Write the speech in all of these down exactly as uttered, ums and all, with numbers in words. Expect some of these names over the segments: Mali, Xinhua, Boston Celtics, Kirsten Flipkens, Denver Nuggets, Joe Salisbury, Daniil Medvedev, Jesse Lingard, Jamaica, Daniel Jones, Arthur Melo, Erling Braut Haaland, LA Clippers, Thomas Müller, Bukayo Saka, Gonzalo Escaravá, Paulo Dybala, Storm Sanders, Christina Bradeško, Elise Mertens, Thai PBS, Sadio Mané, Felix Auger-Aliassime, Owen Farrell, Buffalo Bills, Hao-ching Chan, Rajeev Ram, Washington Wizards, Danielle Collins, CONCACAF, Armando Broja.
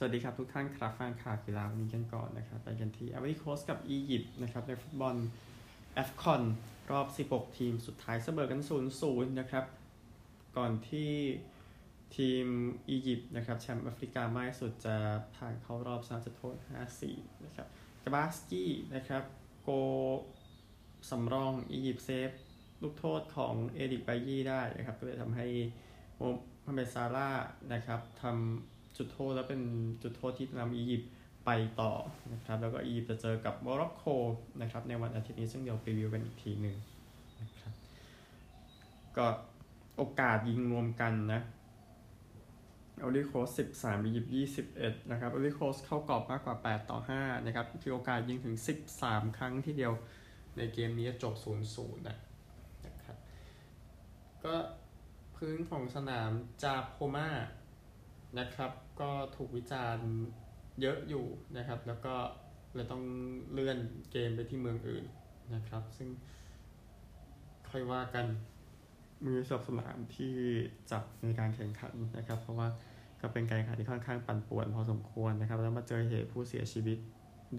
สวัสดีครับทุกท่านครับฟังข่าวกีฬาวันนี้กันก่อนนะครับไปกันที่อาริโคสกับอียิปต์นะครับในฟุตบอลแอฟคอนรอบสิบหกทีมสุดท้ายเสมอกัน ศูนย์ศูนย์ นะครับก่อนที่ทีมอียิปต์นะครับแชมป์แอฟริกาไม่สุดจะผ่านเข้ารอบสามจุดโทษ ห้าสี่ นะครับกาบาสกี้นะครับโกสำรองอียิปต์เซฟลูกโทษของเอดิกไบยี่ได้นะครับก็เลยทำให้โมฮัมเมดซาร่านะครับทำจุดโทษแล้วเป็นจุดโทษที่นำอียิปต์ไปต่อนะครับแล้วก็อียิปต์จะเจอกับโมร็อกโกนะครับในวันอาทิตย์นี้ซึ่งเดี๋ยวรีวิวกันอีกทีหนึ่งนะครับก็โอกาสยิงรวมกันนะอาริโคสสิบสามอียิปต์ยี่สิบเอ็ดนะครับอาริโคสเข้ากรอบมากกว่าแปดต่อห้านะครับคือโอกาสยิงถึงสิบสามครั้งทีเดียวในเกมนี้จบ ศูนย์ศูนย์ นะนะครับก็พื้นของสนามจาโพมานะครับก็ถูกวิจารณ์เยอะอยู่นะครับแล้วก็เลยต้องเลื่อนเกมไปที่เมืองอื่นนะครับซึ่งค่อยว่ากันมือสอบสนามที่จับในการแข่งขันนะครับเพราะว่าก็เป็นการแข่งขันที่ค่อนข้างปั่นป่วนพอสมควรนะครับแล้วมาเจอเหตุผู้เสียชีวิต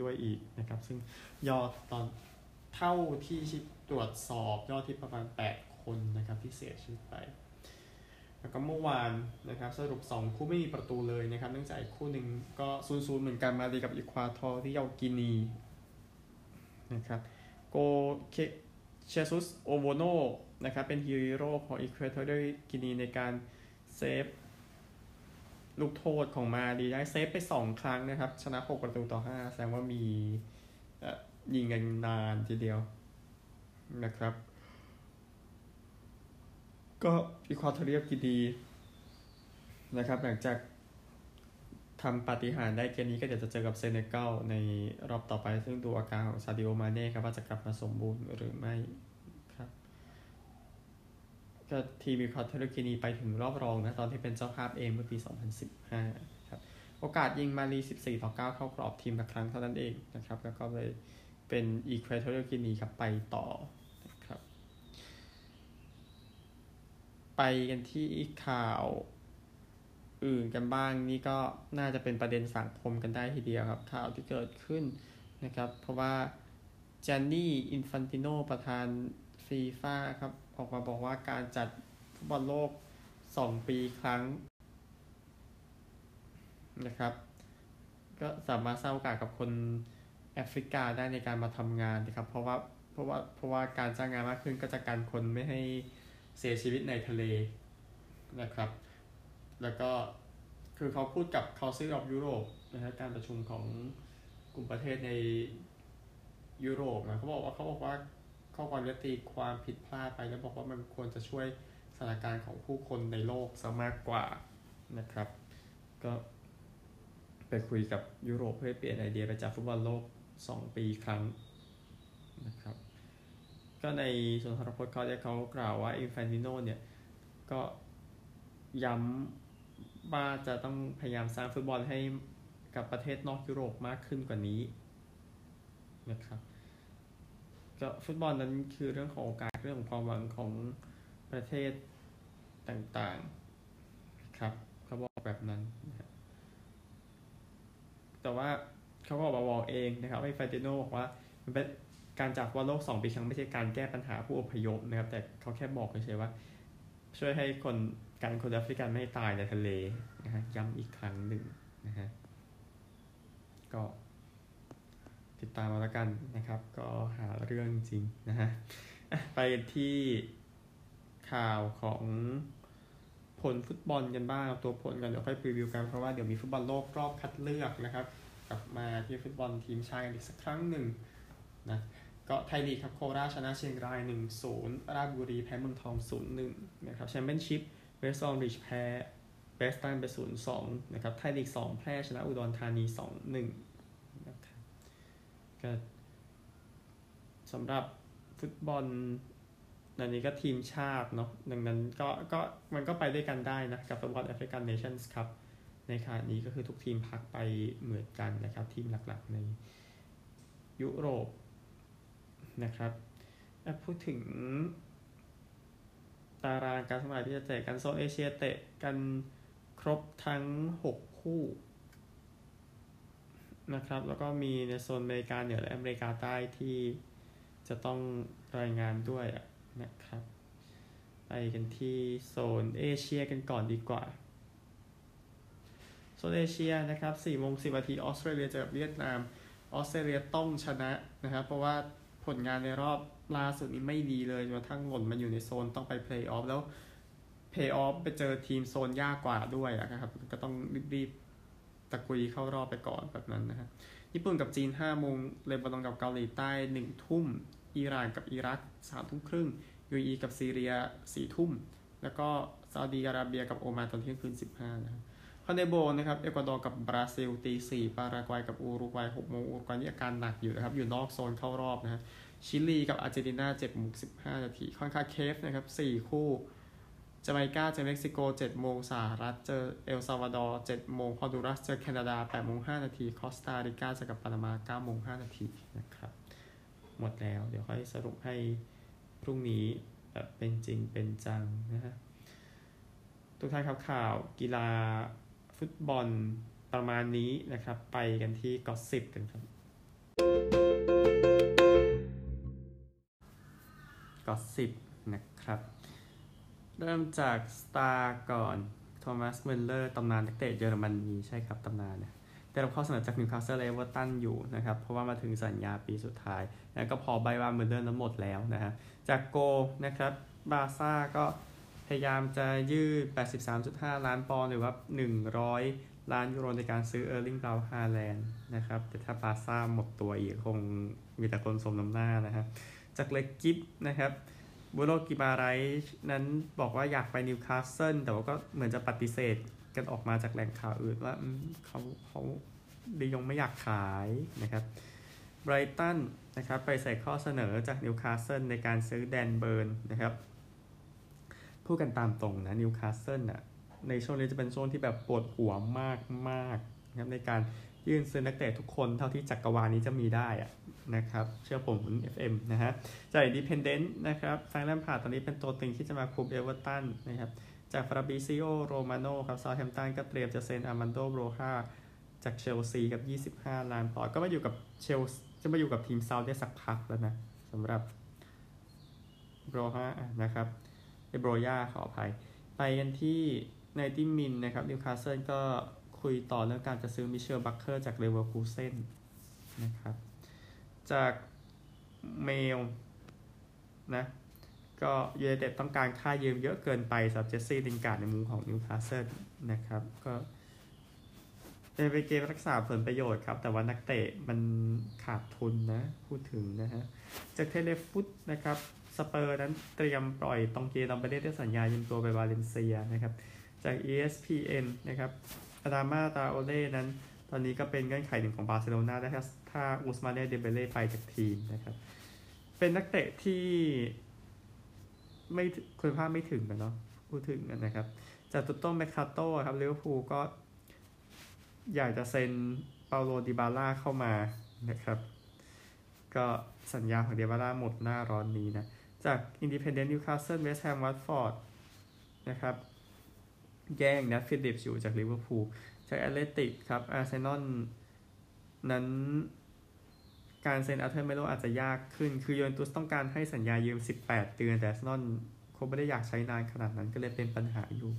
ด้วยอีกนะครับซึ่งยอดตอนเท่าที่ตรวจสอบยอดที่ประมาณแปดคนนะครับที่เสียชีวิตไปแล้วก็เมื่อวานนะครับสรุปสองคู่ไม่มีประตูเลยนะครับเนื่องจากอีกคู่หนึ่งก็ ศูนย์ศูนย์ เหมือนกันมาดีกับอีควาทอร์ที่เยากินีนะครับโกเคเชซุสโอโวโนนะครับเป็นฮีโร่ของอีควาทอร์กินีในการเซฟลูกโทษของมาดีได้เซฟไปสองครั้งนะครับชนะหกประตูต่อห้าแสดงว่ามียิงกันนานทีเดียวนะครับก็อีควาทอเรียบกินดีนะครับหลังจากทำปาฏิหาริย์ได้เกมนี้ก็เดี๋ยวจะเจอกับเซเนกัลในรอบต่อไปซึ่งดูอาการของซาดิโอมาเน่ครับว่าจะกลับมาสมบูรณ์หรือไม่ครับก็ทีมอีควาทอเรียบกินดีไปถึงรอบรองนะตอนที่เป็นเจ้าภาพเองเมื่อปีสองพันสิบห้าครับโอกาสยิงมาลีสิบสี่ต่อเก้าเข้ากรอบทีมละครั้งเท่านั้นเองนะครับแล้วก็เลยเป็นอีควาทอเรียลกินีครับไปต่อนะครับไปกันที่ข่าวอื่นกันบ้างนี่ก็น่าจะเป็นประเด็นสังคมกันได้ทีเดียวครับข่าวที่เกิดขึ้นนะครับเพราะว่าเจนนี่อินฟันติโนประธานฟีฟ่าครับออกมาบอกว่าการจัดฟุตบอลโลกสองปีครั้งนะครับก็สามารถสร้างโอกาสกับคนแอฟริกาได้ในการมาทำงานนะครับเพราะว่าเพราะว่าเพราะว่าการจ้างงานมากขึ้นก็จะกันคนไม่ให้เสียชีวิตในทะเลนะครับแล้วก็คือเขาพูดกับ Council of Europe นะฮะการประชุมของกลุ่มประเทศในยุโรปนะเขาบอกว่าเขาบอกว่าข้อความจะตีความผิดพลาดไปแล้วบอกว่ามันควรจะช่วยสถานการณ์ของผู้คนในโลกซะมากกว่านะครับก็ไปคุยกับยุโรปเพื่อเปลี่ยนไอเดียไปจากฟุตบอลโลกสองปีครั้งนะครับก็ในส่วนสารพจน์เขาได้เขากล่าวว่าอินฟันติโนเนี่ยก็ย้ำว่าจะต้องพยายามสร้างฟุตบอลให้กับประเทศนอกยุโรปมากขึ้นกว่านี้นะครับก็ฟุตบอลนั้นคือเรื่องของโอกาสเรื่องของความหวังของประเทศต่างๆครับเขาบอกแบบนั้นแต่ว่าเขาก็บอกบอกเองนะครับให้ฟาติโน่บอกว่ามันเป็นการจากวันโลกสองปีครั้งไม่ใช่การแก้ปัญหาผู้อพยพนะครับแต่เขาแค่บอกเฉยๆว่าช่วยให้คนการคนแอฟริกันไม่ตายในทะเลนะฮะย้ำอีกครั้งหนึ่งนะฮะก็ติดตามมาแล้วกันนะครับก็หาเรื่องจริงนะฮะไปที่ข่าวของผลฟุตบอลกันบ้างตัวผลกันเดี๋ยวค่อยพรีวิวกันเพราะว่าเดี๋ยวมีฟุตบอลโลกรอบคัดเลือกนะครับกลับมาที่ฟุตบอลทีมชายกันอีกสักครั้งหนึ่งนะก็ไทยลีกครับโคราชชนะเชียงราย หนึ่งศูนย์ ราชบุรีแพ้เมืองทอง ศูนย์หนึ่ง นะครับแชมเปี้ยนชิพเวสต์ออมริชแพ้เวสต์ตันไป ศูนย์สอง นะครับไทยลีกสองแพร่ชนะอุดรธานี สองหนึ่ง นะครับก็สำหรับฟุตบอลอันนี้ก็ทีมชาติเนาะดังนั้นก็ก็มันก็ไปด้วยกันได้นะกับฟุตบอลแอฟริกันเนชั่นส์ครับในขณะนี้ก็คือทุกทีมพักไปเหมือนกันนะครับทีมหลักๆในยุโรปนะครับพูดถึงตารางการสมัครที่จะเตะกันโซนเอเชียเตะกันครบทั้งหกคู่ นะครับแล้วก็มีในโซนอเมริกาเหนือและอเมริกาใต้ที่จะต้องรายงานด้วยนะครับไปกันที่โซนเอเชียกันก่อนดีกว่าโซนเอเชียนะครับ สี่โมงสิบ นาทีออสเตรเลียเจอกับเวียดนามออสเตรเลียต้องชนะนะครับเพราะว่าผลงานในรอบล่าสุดนี้ไม่ดีเลยจนกระทั่งหล่นมาอยู่ในโซนต้องไปเพลย์ออฟแล้วเพลย์ออฟไปเจอทีมโซนยากกว่าด้วยนะครับก็ต้องรีบๆตะกุยเข้ารอบไปก่อนแบบนั้นนะครับญี่ปุ่นกับจีน ห้าโมงเลบานอนกับเกาหลีใต้ หนึ่ง ทุ่มอิหร่านกับอิรัก สาม ทุ่มครึ่งยูเออีกับซีเรีย สี่ ทุ่มแล้วก็ซาอุดีอาระเบียกับโอมานตอนเที่ยงคืน สิบห้า นะครับคอนเดโบนะครับเอกวาดอร์กับบราซิลตีสี่ปารากวัยกับอุรุกวัยหกโมงอุรุกวัยนี่อาการหนักอยู่นะครับอยู่นอกโซนเข้ารอบนะฮะชิลีกับอาร์เจนตินาเจ็ดโมงสิบห้านาทีคอนคาเคฟนะครับสี่คู่จาเมกาเจอเม็กซิโกเจ็ดโมงสหรัฐเจอเอลซัลวาดอร์เจ็ดโมงฮอนดูรัสเจอแคนาดาแปดโมงห้านาทีคอสตาริกาเจอกับปานามาเก้าโมงห้านาทีนะครับหมดแล้วเดี๋ยวค่อยสรุปให้พรุ่งนี้แบบเป็นจริงเป็นจังนะฮะทุกท่านครับข่าวกีฬาฟุตบอลประมาณนี้นะครับไปกันที่กอสซิปกันครับกอสซิปนะครับเริ่มจากสตาร์ก่อนโทมัสเมลเลอร์ตำนานนักเตะเยอรมนีใช่ครับตำนานนะได้รับข้อเสนอจากนิวคาสเซิลและเอเวอร์ตันอยู่นะครับเพราะว่ามาถึงสัญญาปีสุดท้ายแล้วก็พอใบว่าเมลเลอร์นั้นหมดแล้วนะฮะจากโกนะครับบาร์ซ่าก็พยายามจะยืด แปดสิบสามจุดห้า ล้านปอนด์หรือว่าหนึ่งร้อยล้านยูโรในการซื้อเออร์ลิง บราวน์ ฮาแลนด์นะครับแต่ถ้าบาร์ซ่าหมดตัวอีกคงมีแต่คนสมน้ำหน้านะครับจากเลกกิฟนะครับบูโรกิมาไรส์นั้นบอกว่าอยากไปนิวคาสเซิลแต่ว่าก็เหมือนจะปฏิเสธกันออกมาจากแหล่งข่าวอื่นว่าเขาเขาดียงไม่อยากขายนะครับไบรตันนะครับไปใส่ข้อเสนอจากนิวคาสเซิลในการซื้อแดนเบิร์นนะครับพูดกันตามตรงนะนิวคาสเซิลน่ะในช่วงนี้จะเป็นช่วงที่แบบปวดหัวมากมากนะครับในการยื่นซื้อนักเตะทุกคนเท่าที่จักรวาลนี้จะมีได้อะนะครับเชื่อผม เอฟ เอ็ม นะฮะจากอินดิเพนเดนต์นะครับแฟรงค์ แลมพาร์ดตอนนี้เป็นตัวตึงที่จะมาคุมเอเวอร์ตันนะครับจากฟาบิซิโอโรมาโน่ครับเซาแฮมป์ตันก็เตรียมจะเซ็นอาร์มันโดโบรฮาจากเชลซีกับยี่สิบห้าล้านปอนด์ก็มาอยู่กับเชลซีจะมาอยู่กับทีมเซาได้สักพักแล้วนะสำหรับโบรฮานะครับเอโบรยาขออภัยไปกันที่ในที่มินนะครับนิวคาสเซิลก็คุยต่อเรื่องการจะซื้อมิเชลบัคเคอร์จากเลเวอร์คูเซ่นนะครับจากเมลนะก็ยูไนเต็ดต้องการค่ายืมเยอะเกินไปสำหรับเจสซี่ลินการ์ดในมุมของนิวคาสเซิลนะครับก็เป็นเกมรักษาผลประโยชน์ครับแต่ว่านักเตะมันขาดทุนนะพูดถึงนะฮะจากเทเลฟุตนะครับสเปอร์นั้นเตรียมปล่อยตองเกตอมเบเดได้สัญญายืมตัวไปวาเลนเซียนะครับจาก อี เอส พี เอ็น นะครับอาดามาตาโอเล่นั้นตอนนี้ก็เป็นเงื่อนไขหนึ่งของบาร์เซโลนาได้ถ้าอุสมาเน่เดเบเล่ไปจากทีมนะครับเป็นนักเตะที่ไม่คุณภาพไม่ถึงกันเนาะพูดถึงกันนะครับจากตุตโต้แมคคาโต้ครับลิเวอร์พูลก็อยากจะเซ็นเปาโลดิบาล่าเข้ามานะครับก็สัญญาของดิบาล่าหมดหน้าร้อนนี้นะจากอินดิเพนเดนต์นิวคาสเซิลเวสต์แฮมวัตฟอร์ดนะครับแย่งนะฟิลิปส์อยู่จากลิเวอร์พูลจากแอตเลติกครับอาร์เซนอลนั้นการเซ็นอาร์เธอร์เมโลอาจจะยากขึ้นคือยูเวนตุสต้องการให้สัญญายืมสิบแปดเดือนแต่อาร์เซนอลคงไม่ได้อยากใช้นานขนาดนั้นก็เลยเป็นปัญหาอยู่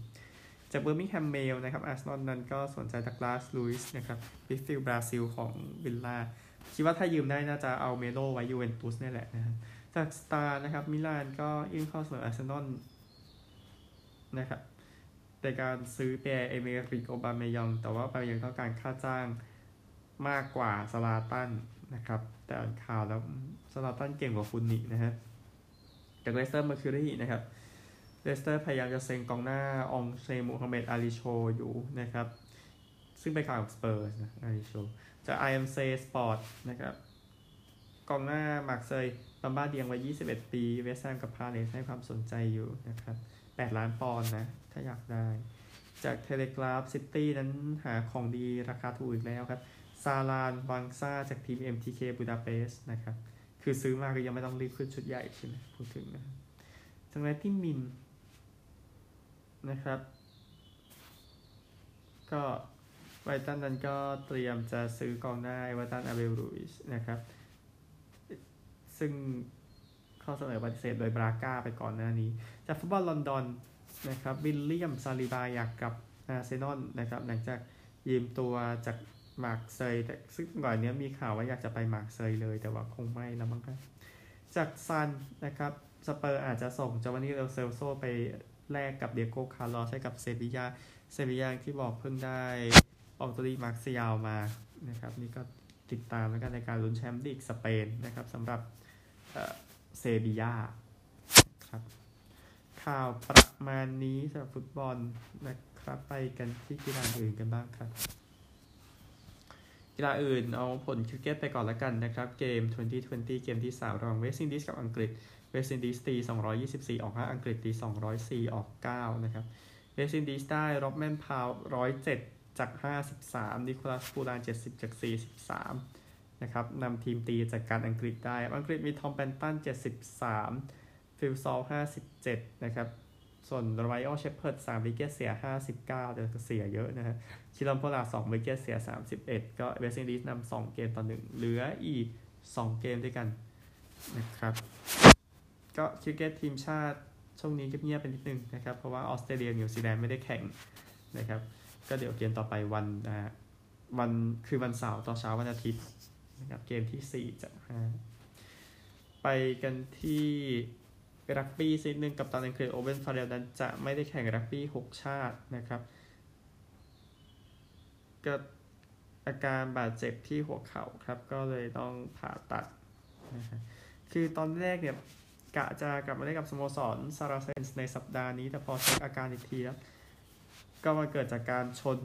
จากเบอร์มิงแฮมเมลนะครับอาร์เซนอลนั้นก็สนใจจากลาสลุยส์นะครับบิฟฟิลบราซิลของวิลล่าคิดว่าถ้ายืมได้น่าจะเอาเมโลไว้ยูเวนตุสนี่แหละนะจากสตาร์นะครับมิลานก็ยื่นข้อเสนออาร์เซนอลนะครับในการซื้อเปเอเมริกโอบาเมยองแต่ว่าโอบาเมยองต้องการค่าจ้างมากกว่าซาลาตันนะครับแต่อ่านข่าวแล้วซาลาตันเก่งกว่าฟุนนินะฮะจากเลสเตอร์เมอร์คิวรีนะครับเลสเตอร์พยายามจะเซ็นกองหน้าองเซมูฮัมเหม็ดอาลีโชอยู่นะครับซึ่งเป็นข่าวของสเปอร์สนะอาลีโชจาก ไอ เอ็ม ซี Sport นะครับกองหน้ามาร์เซย์บัมบ้าเดียงวัยยี่สิบเอ็ดปีเวสต์แฮมกับพาเลสให้ความสนใจอยู่นะครับแปดล้านปอนด์นะถ้าอยากได้จากเทเลกราฟซิตี้นั้นหาของดีราคาถูกอีกแล้วครับซาลานวังซ่าจากทีม เอ็ม ที เค บูดาเปสต์นะครับคือซื้อมาก็ยังไม่ต้องรีบขึ้นชุดใหญ่ใช่ไหมพูดถึงนะทางแรกที่มินนะครับก็ ไบรตันนั้นก็เตรียมจะซื้อกองหน้าไบรตันอาเบลรูอิสนะครับซึ่งข้อเสนอปฏิเสธโดยบราก้าไปก่อนหน้านี้จากฟุตบอลลอนดอนนะครับวิลเลียมซาลิบาอยากกลับอาร์เซนอลนะครับหลังจากยืมตัวจากมาร์กเซย์แต่ซึ่งก่อนเนี้ยมีข่าวว่าอยากจะไปมาร์กเซย์เลยแต่ว่าคงไม่แล้วมั้งครับจากซันนะครับสเปอร์อาจจะส่งจาวานี่ เดล เซลโซไปแลกกับเดียโก้ คาร์ลอสให้กับเซบีญ่าเซบีญ่าที่บอกเพิ่งได้อองตูรี มาร์เซียลมานะครับนี่ก็ติดตามแล้วกันในการลุ้นแชมป์ลีกสเปนนะครับสำหรับเซบีญ่าครับข่าวประมาณนี้สำหรับฟุตบอลนะครับไปกันที่กีฬาอื่นกันบ้างครับกีฬาอื่นเอาผลคริกเก็ตไปก่อนละกันนะครับเกมยี่สิบยี่สิบเกมที่สามรองเวสต์อินดีสกับอังกฤษเวสต์อินดีสตีสองร้อยยี่สิบสี่ออกห้าอังกฤษตีสองร้อยสี่ออกเก้านะครับเวสต์อินดีสได้ร็อบแมนพาวหนึ่งร้อยเจ็ดจากห้าสิบสามนิโคลัสปูลานเจ็ดสิบจากสี่สิบสามนะครับนำทีมตีจากการอังกฤษได้อังกฤษมีทอมแพนตันเจ็ดสิบสามฟิลซอลห้าสิบเจ็ดนะครับส่วนไรอัลเชพเพิร์ดสามวิกเก็ตเสียห้าสิบเก้าแต่เสียเยอะนะฮะชิลัมโพลาสองวิกเก็ตเสียสามสิบเอ็ดก็เวสต์อินดีสนำสองเกมต่อหนึ่งเหลืออีกสองเกมด้วยกันนะครับก็คริกเก็ตทีมชาติช่วงนี้เงียบๆไปนิดนึงนะครับเพราะว่าออสเตรเลียนิวซีแลนด์ไม่ได้แข่งนะครับก็เดี๋ยวเกมต่อไปวันอ่าวันคือวันเสาร์ตอนเช้าวันอาทิตย์นะครับเกมที่สี่จากห้าไปกันที่รักบี้ซีซั่นหนึ่งกัปตันอังกฤษโอเว่นฟาเรลนั้นจะไม่ได้แข่งรักบี้หกชาตินะครับเกิดอาการบาดเจ็บที่หัวเข่าครับก็เลยต้องผ่าตัดนะฮะคือตอนแรกเนี่ยกะจะกลับมาเล่นกับสโมสรซาราเซนส์ในสัปดาห์นี้แต่พอเช็คอาการอีกทีแล้วก็มาเกิดจากการชน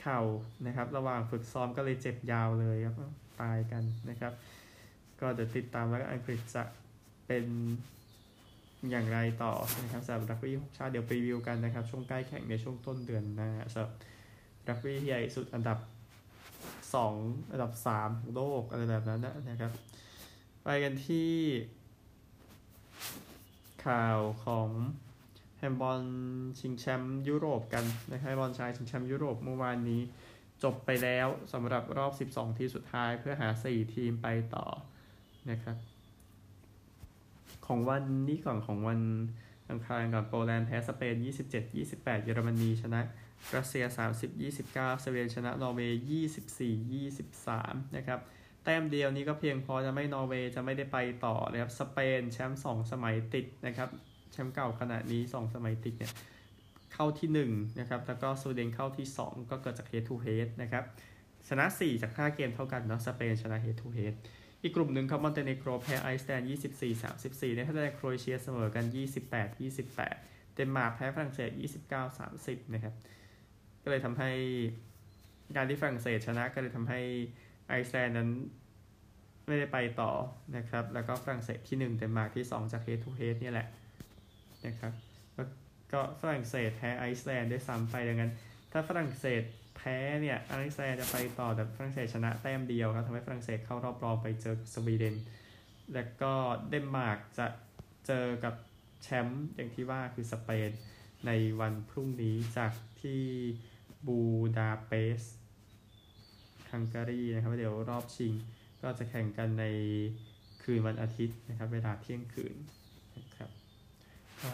เข่านะครับระหว่างฝึกซ้อมก็เลยเจ็บยาวเลยครับตายกันนะครับก็เดี๋ยวติดตามว่าอังกฤษจะเป็นอย่างไรต่อนะครับสำหรับรักบี้หกชาติเดี๋ยวรีวิวกันนะครับช่วงใกล้แข่งในช่วงต้นเดือนหน้าสำหรับรักบี้ที่ใหญ่สุดอันดับสองอันดับสามของโลกอะไรแบบนั้นนะครับไปกันที่ข่าวของแฮมบอลชิงแชมป์ยุโรปกันนะครับบอลชายชิงแชมป์ยุโรปเมื่อวานนี้จบไปแล้วสำหรับรอบสิบสองทีมสุดท้ายเพื่อหาสี่ทีมไปต่อนะครับของวันนี้ก่อนของวันอังคารก่อนโปแลนด์แพ้สเปนยี่สิบเจ็ด ยี่สิบแปดเยอรมนีชนะรัสเซียสามสิบ ยี่สิบเก้าสวีเดนชนะนอร์เวย์ยี่สิบสี่ ยี่สิบสามนะครับแต้มเดียวนี้ก็เพียงพอจะไม่นอร์เวย์จะไม่ได้ไปต่อนะครับสเปนแชมป์สองสมัยติดนะครับแชมป์เก่าขณะนี้สองสมัยติดเนี่ยเข้าที่หนึ่งนะครับแล้วก็สวีเดนเข้าที่สองก็เกิดจาก head to head นะครับชนะสี่จากห้าเกมเท่ากันเนาะสเปนชนะ head to headอีกกลุ่มหนึ่งครับมอนเตเนโกรแพ้ไอซ์แลนด์ยี่สิบสี่ สามสิบสี่ในขณะที่โครเอเชียเสมอกันยี่สิบแปด ยี่สิบแปดเดนมาร์กแพ้ฝรั่งเศสยี่สิบเก้า สามสิบนะครับก็เลยทำให้การที่ฝรั่งเศสชนะก็เลยทำให้ไอซ์แลนด์นั้นไม่ได้ไปต่อนะครับแล้วก็ฝรั่งเศสที่หนึ่งเดนมาร์กที่สองจากเฮดทูเฮดนี่แหละนะครับแล้วก็ฝรั่งเศสแพ้ไอซ์แลนด์ได้ซ้ำไปดังนั้นถ้าฝรั่งเศสแพ้เนี่ยไอซ์แลนด์จะไปต่อแต่ฝรั่งเศสชนะแต้มเดียวครับทำให้ฝรั่งเศสเข้ารอบรองไปเจอสวีเดนแล้วก็เดนมาร์กจะเจอกับแชมป์อย่างที่ว่าคือสเปนในวันพรุ่งนี้จากที่บูดาเปสต์ฮังการีนะครับเดี๋ยวรอบชิงก็จะแข่งกันในคืนวันอาทิตย์นะครับเวลาเที่ยงคืนนะครับก็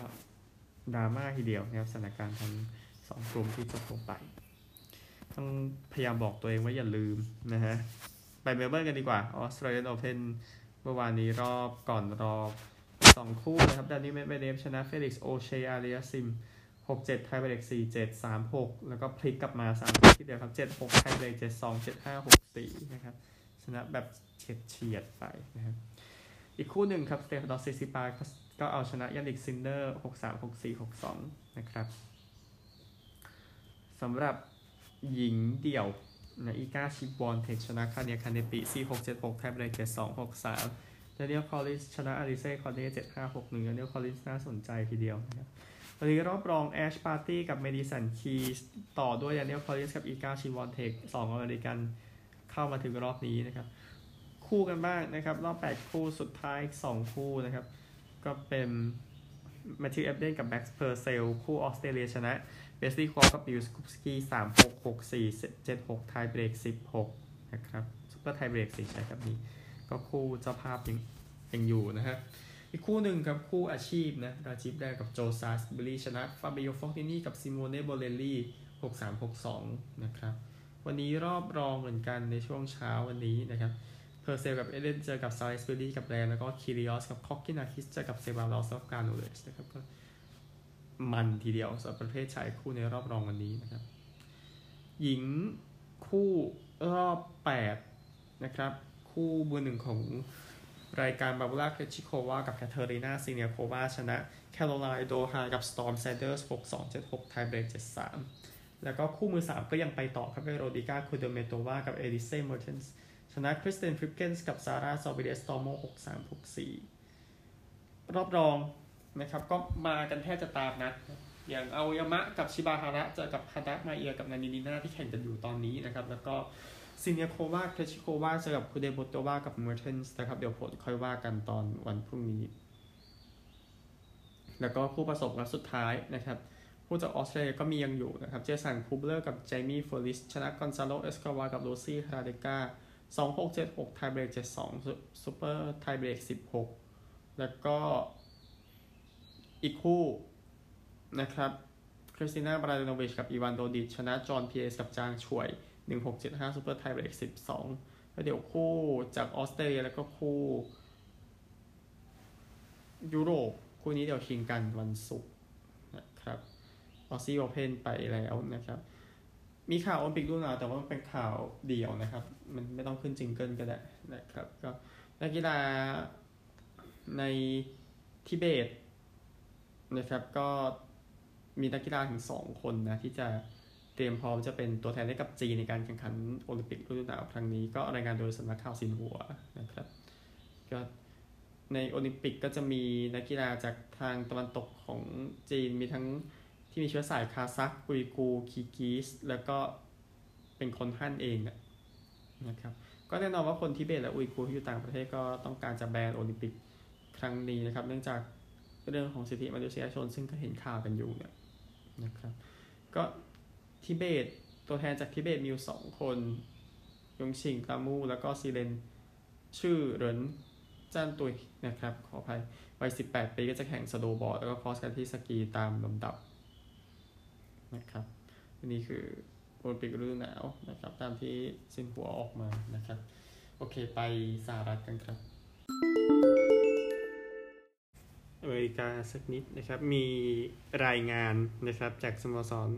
ดราม่าทีเดียวนะครับสถานการณ์ทั้งสองกลุ่มที่จบลงไปต้องพยายามบอกตัวเองว่าอย่าลืมนะฮะไปเมลเบิร์นกันดีกว่าออสเตรเลียนโอเพ่นเมื่อวานนี้รอบก่อนรอบสองคู่นะครับดันนี่เมดเวเดฟชนะเฟลิกซ์โอเชียอาริยาซิม หกเจ็ด ไทยเบรก สี่เจ็ด สามหก แล้วก็พลิกกลับมาสามที่เดียวครับ เจ็ดหก ไทยเบรก เจ็ดสอง เจ็ดห้า หกสี่นะครับชนะแบบเฉียดๆไปนะครับอีกคู่หนึ่งครับสเตฟานอสซิซิปาก็เอาชนะยันนิกซินเนอร์ หกสาม หกสี่ หกสองนะครับสำหรับหญิงเดี่ยวนะอีกาชิบอนเทคชนะคาเนียคาเนปิสี่ หก เจ็ด หกแทบเลยเจ็ด สอง หก สามดาเนียลคอลลินส์ชนะอาริเซ่คอนเน่เจ็ด ห้า หก หนึ่งดาเนียลคอลลินส์น่าสนใจทีเดียวนะครับวันนี้รอบรองแอชปาร์ตี้กับเมดิสันคีสต่อด้วยดาเนียลคอลลินส์กับอีกาชิบอนเทคสองอเมริกันเข้ามาถึงรอบนี้นะครับคู่กันบ้างนะครับรอบแปดคู่สุดท้ายสองคู่นะครับก็เป็น แมทธิว แอปเดิลกับแบ็กซ์เพอร์เซลคู่ออสเตรเลียชนะเบสตี้คอร์กับบิลสกุปสกี้สามหก หกสี่ เจ็ดหกไทยเบรกสิบหกนะครับซุปเปอร์ไทยเบรกสี่ใช่ครับนี้ก็คู่เจ้าภาพยังยังอยู่นะฮะอีกคู่หนึ่งครับคู่อาชีพนะราจิปได้กับโจซาสบิลลี่ชนะฟาเบโยฟอกตินี่กับซิโมเน่โบเลลลี่หกสาม หกสองนะครับวันนี้รอบรองเหมือนกันในช่วงเช้าวันนี้นะครับเพอร์เซลกับเอเดนเจอกับซาลิสเบอร์รี่กับแรนแล้วก็คิริออสกับคอกกินาคิสเจอกับเซบาลอสกับการโนเลสนะครับก็มันทีเดียวสำหรับประเภทชายคู่ในรอบรองวันนี้นะครับหญิงคู่รอบแปดนะครับคู่เบอร์หนึ่งของรายการบาบูล่าเคชิโควากับแคทเธอรีนาซีเนียโควาชนะแคโรไลน์โดฮากับสตอร์มแซนเดอร์สหกสอง เจ็ดหกไทยเบรกเจ็ดสามแล้วก็คู่มือสามก็ยังไปต่อครับเป็นโรดิก้าคูเดเมโตวากับเอลิเซ่เมอร์เทนส์ชนะคริสเตนฟริปเกนส์กับซาร่าซอบิเดสตอโมหกสาม หกสี่รอบรองนะครับก็มากันแทบจะตามนัดอย่างเอายามะกับชิบาฮาระเจอกับฮาดะมาเอียกับนานินีนาที่แข่งกันอยู่ตอนนี้นะครับแล้วก็ซิเนียโควาเคชิโควาเจอกับคูเดโบโตวากับเมอร์เทนส์นะครับเดี๋ยวผลค่อยว่ากันตอนวันพรุ่งนี้แล้วก็คู่ผสมนัดสุดท้ายนะครับคู่จากออสเตรเลียก็มียังอยู่นะครับเจสันคูเบเลอร์กับเจมี่เฟอร์ลิสชนะกอนซาโลเอสกาวากับโรซี่ฮาราเดกาสองหก เจ็ดหกไทยเบรกเจ็ดสองซุปเปอร์ไทยเบรกสิบหกแล้วก็อีกคู่นะครับคริสติน่าบราเดโนวิชกับอีวานโดดิชชนะจอห์นพีเอสกับจางช่วยหนึ่งหก เจ็ดห้าซุปเปอร์ไทยเบรกสิบสองแล้วเดี๋ยวคู่จากออสเตรเลียแล้วก็คู่ยุโรปคู่นี้เดี๋ยวชิงกันวันศุกร์นะครับออสซี่โอเพ่นไปแล้วนะครับมีข่าวโอลิมปิกดูหนาวแต่ว่ามันเป็นข่าวเดี่ยวนะครับมันไม่ต้องขึ้นจิงเกิลก็ได้นะครับก็นักกีฬาในทิเบตนะครับก็มีนักกีฬาถึงสองคนนะที่จะเตรียมพร้อมจะเป็นตัวแทนให้กับจีนในการแข่งขันโอลิมปิกดูหนาวครั้งนี้ก็รายงานโดยสำนักข่าวซินหัวนะครับก็ในโอลิมปิกก็จะมีนักกีฬาจากทางตะวันตกของจีนมีทั้งที่มีเชื้อสายคาซัคกุยกูคีกีสแล้วก็เป็นคนฮั่นเองนะครับก็แน่นอนว่าคนทิเบตและอุยกูที่อยู่ต่างประเทศก็ต้องการจะแบนโอลิมปิกครั้งนี้นะครับเนื่องจากเรื่องของสิทธิมนุษยชนซึ่งก็เห็นข่าวกันอยู่เนี่ยนะครับก็ทิเบตตัวแทนจากทิเบตมีอยู่สองคนยงชิงกามูแล้วก็ซีเรนชื่อเหรินจ้านตุยนะครับขออภัยวัยสิบแปดปีก็จะแข่งสโนว์บอร์ดแล้วก็คอสกันที่สกีตามลำดับนะครับนี่คือโอลิมปิกฤดูหนาวนะครับตามที่ซินหัวออกมานะครับโอเคไปสหรัฐกันครับอเมริกาสักนิดนะครับมีรายงานนะครับจากสโมสร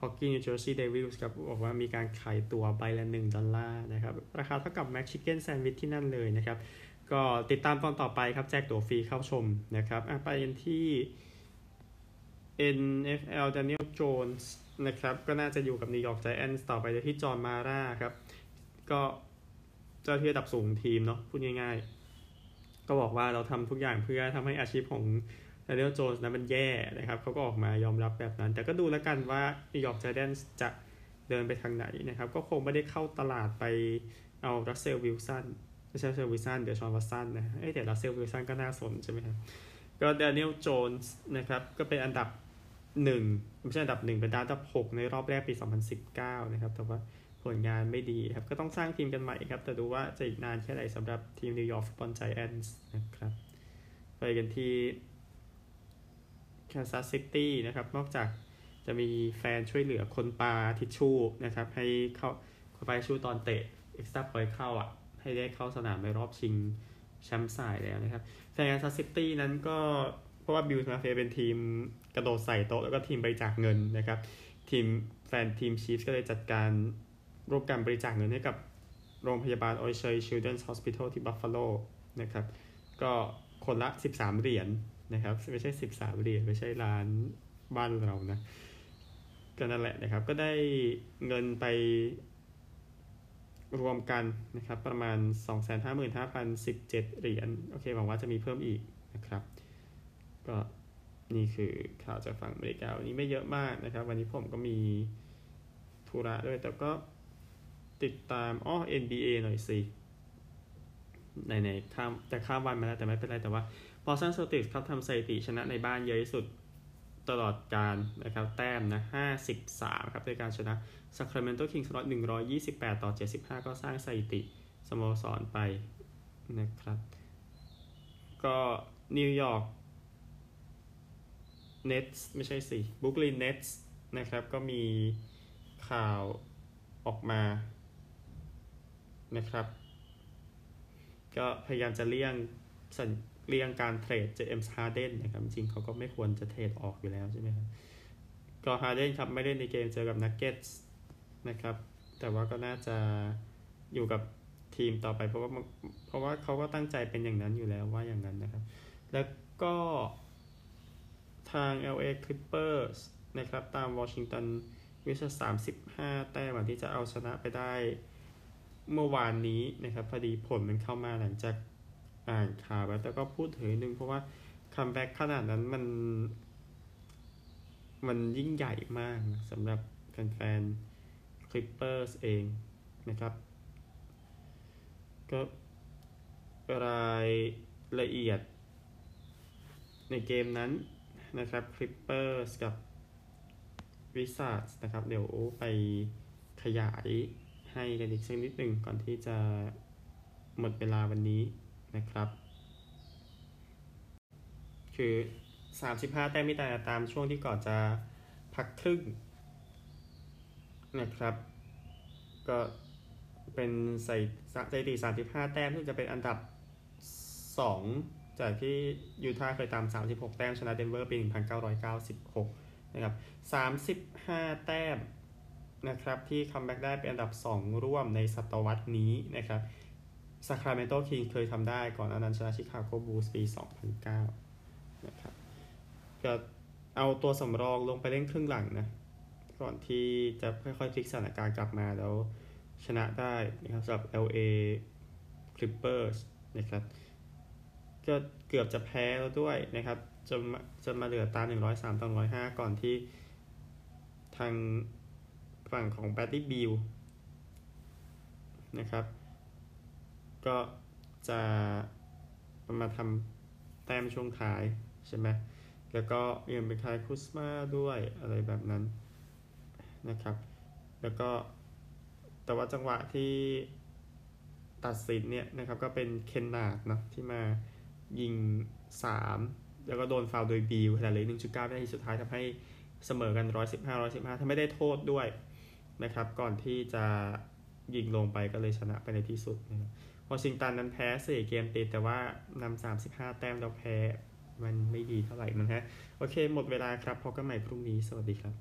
ฮอกกี้นิวเจอร์ซีย์เดวิลส์ครับบอกว่ามีการขายตั๋วใบละหนึ่งดอลลาร์นะครับราคาเท่ากับแม็กชิคเก้นแซนด์วิชที่นั่นเลยนะครับก็ติดตามตอนต่อไปครับแจกตั๋วฟรีเข้าชมนะครับไปกันที่เอ็น เอฟ แอล Daniel Jones นะครับก็น่าจะอยู่กับ New York Giants ต่อไปโดยที่จอห์นมาร่าครับก็เจ้าที่ระดับสูงทีมเนาะพูดง่ายๆก็บอกว่าเราทำทุกอย่างเพื่อทำให้อาชีพของ Daniel Jones นั้นมันแย่นะครับเขาก็ออกมายอมรับแบบนั้นแต่ก็ดูแล้วกันว่า New York Giants จะเดินไปทางไหนนะครับก็คงไม่ได้เข้าตลาดไปเอา Russell Wilson ไม่ใช่ Russell Wilson เดี๋ยว Deshaun Watson นะเอ้ยแต่ Russell Wilson ก็น่าสนใช่ไหมครับก็ Daniel Jones นะครับก็เป็นอันดับหนึ่งไม่ใช่อันดับหนึ่งเป็นอันดับหกในรอบแรกปีสองพันสิบเก้านะครับแต่ว่าผลงานไม่ดีครับก็ต้องสร้างทีมกันใหม่ครับแต่ดูว่าจะอีกนานแค่ไหนสำหรับทีม New York Football Giants นะครับไปกันที่ Kansas City นะครับนอกจากจะมีแฟนช่วยเหลือคนปาทิชชู่นะครับให้เข้าคนปาทิชชู่ตอนเตะ Extra Point เข้าอ่ะให้ได้เข้าสนามในรอบชิงแชมป์สายแล้วนะครับแฟน Kansas City นั้นก็เพราะว่าบิลมาเฟย์เป็นทีมกระโดดใส่โต๊ะแล้วก็ทีมบริจาคเงินนะครับทีมแฟนทีมชีฟส์ก็เลยจัดการร่วมกันบริจาคเงินให้กับโรงพยาบาลออยเชย Children's Hospital ที่บัฟฟาโลนะครับก็คนละสิบสามเหรียญ น, นะครับไม่ใช่สิบสามเหรียญไม่ใช่ร้านบ้านเรานะก็นั่นแหละนะครับก็ได้เงินไปรวมกันนะครับประมาณ สองแสนห้าหมื่นห้าพันสิบเจ็ดเหรียญโอเคหวังว่าจะมีเพิ่มอีกนะครับก็นี่คือข่าวจากฝั่งอเมริกาวันนี้ไม่เยอะมากนะครับวันนี้ผมก็มีธุระด้วยแต่ก็ติดตามอ้อ เอ็น บี เอ หน่อยสิไหนๆข้ามแต่ข้ามวันมาแล้วแต่ไม่เป็นไรแต่ว่า Boston Celtics ครับทำสถิติชนะในบ้านเยอะที่สุดตลอดกาลนะครับแต้มนะห้าสิบสามครับในการชนะ Sacramento Kings หนึ่งร้อยยี่สิบแปดต่อเจ็ดสิบห้าก็สร้างสถิติสโมสรไปนะครับก็นิวยอร์ก Nets ไม่ใช่สิ Brooklyn Nets นะครับก็มีข่าวออกมานะครับก็พยายามจะเลี่ยงเลี่ยงการเทรด James Harden นะครับจริงเขาก็ไม่ควรจะเทรดออกอยู่แล้วใช่ไหมครับก็ Harden ครับไม่เล่นในเกมเจอกับ Nuggets นะครับแต่ว่าก็น่าจะอยู่กับทีมต่อไปเพราะว่าเพราะว่าเขาก็ตั้งใจเป็นอย่างนั้นอยู่แล้วว่าอย่างนั้นนะครับแล้วก็ทาง แอล เอ Clippers นะครับตาม Washington Wizards สามสิบห้าแต้มที่จะเอาชนะไปได้เมื่อวานนี้นะครับพอดีผลมันเข้ามาหลังจากอ่านข่าวแล้วแต่ก็พูดถึงนึงเพราะว่าคัมแบ็คขนาดนั้นมันมันยิ่งใหญ่มากสำหรับแฟนๆ Clippers เองนะครับก็รายละเอียดในเกมนั้นนะครับ Clippers กับ Wizards นะครับเดี๋ยวไปขยายให้กันอีกสักนิดหนึ่งก่อนที่จะหมดเวลาวันนี้นะครับคือสามสิบห้าแต้มตามตามช่วงที่ก่อนจะพักครึ่งนะครับก็เป็นใส่สถิติสามสิบห้าแต้มซึ่งจะเป็นอันดับสองจากที่ยูทาห์เคยตามสามสิบหกแต้มชนะเดนเวอร์ปีหนึ่งพันเก้าร้อยเก้าสิบหกนะครับสามสิบห้าแต้มนะครับที่คัมแบ็กได้เป็นอันดับสองร่วมในศตวรรษนี้นะครับSacramento Kings เคยทำได้ก่อนอันนั้นชนะชิคาโกบูลส์ปีสองพันเก้านะครับก็เอาตัวสำรองลงไปเล่นครึ่งหลังนะก่อนที่จะค่อยๆพลิกสถานการณ์กลับมาแล้วชนะได้นะครับสำหรับ แอล เอ Clippers นะครับก็เกือบจะแพ้แล้วด้วยนะครับจะจะมาเหลือตามหนึ่งร้อยสามต่อหนึ่งร้อยห้าก่อนที่ทางฝั่งของ Patty Beal นะครับก็จะมาทำแต้มช่วงท้ายใช่ไหมแล้วก็ยังเป็นคายคุสมาด้วยอะไรแบบนั้นนะครับแล้วก็แต่ว่าจังหวะที่ตัดสินเนี่ยนะครับก็เป็นเคนนาร์ดเนาะที่มายิงสามแล้วก็โดนฟาวล์โดยบีลขณะเหลือ หนึ่งจุดเก้า วินาทีสุดท้ายทำให้เสมอกันหนึ่งร้อยสิบห้า หนึ่งร้อยสิบห้าถ้าไม่ได้โทษด้วยนะครับก่อนที่จะยิงลงไปก็เลยชนะไปในที่สุดนะครับวอชิงตันนั้นแพ้สี่เกมติดแต่ว่านำสามสิบห้าแต้มแล้วแพ้มันไม่ดีเท่าไหร่นะฮะโอเคหมดเวลาครับพบกันใหม่พรุ่งนี้สวัสดีครับ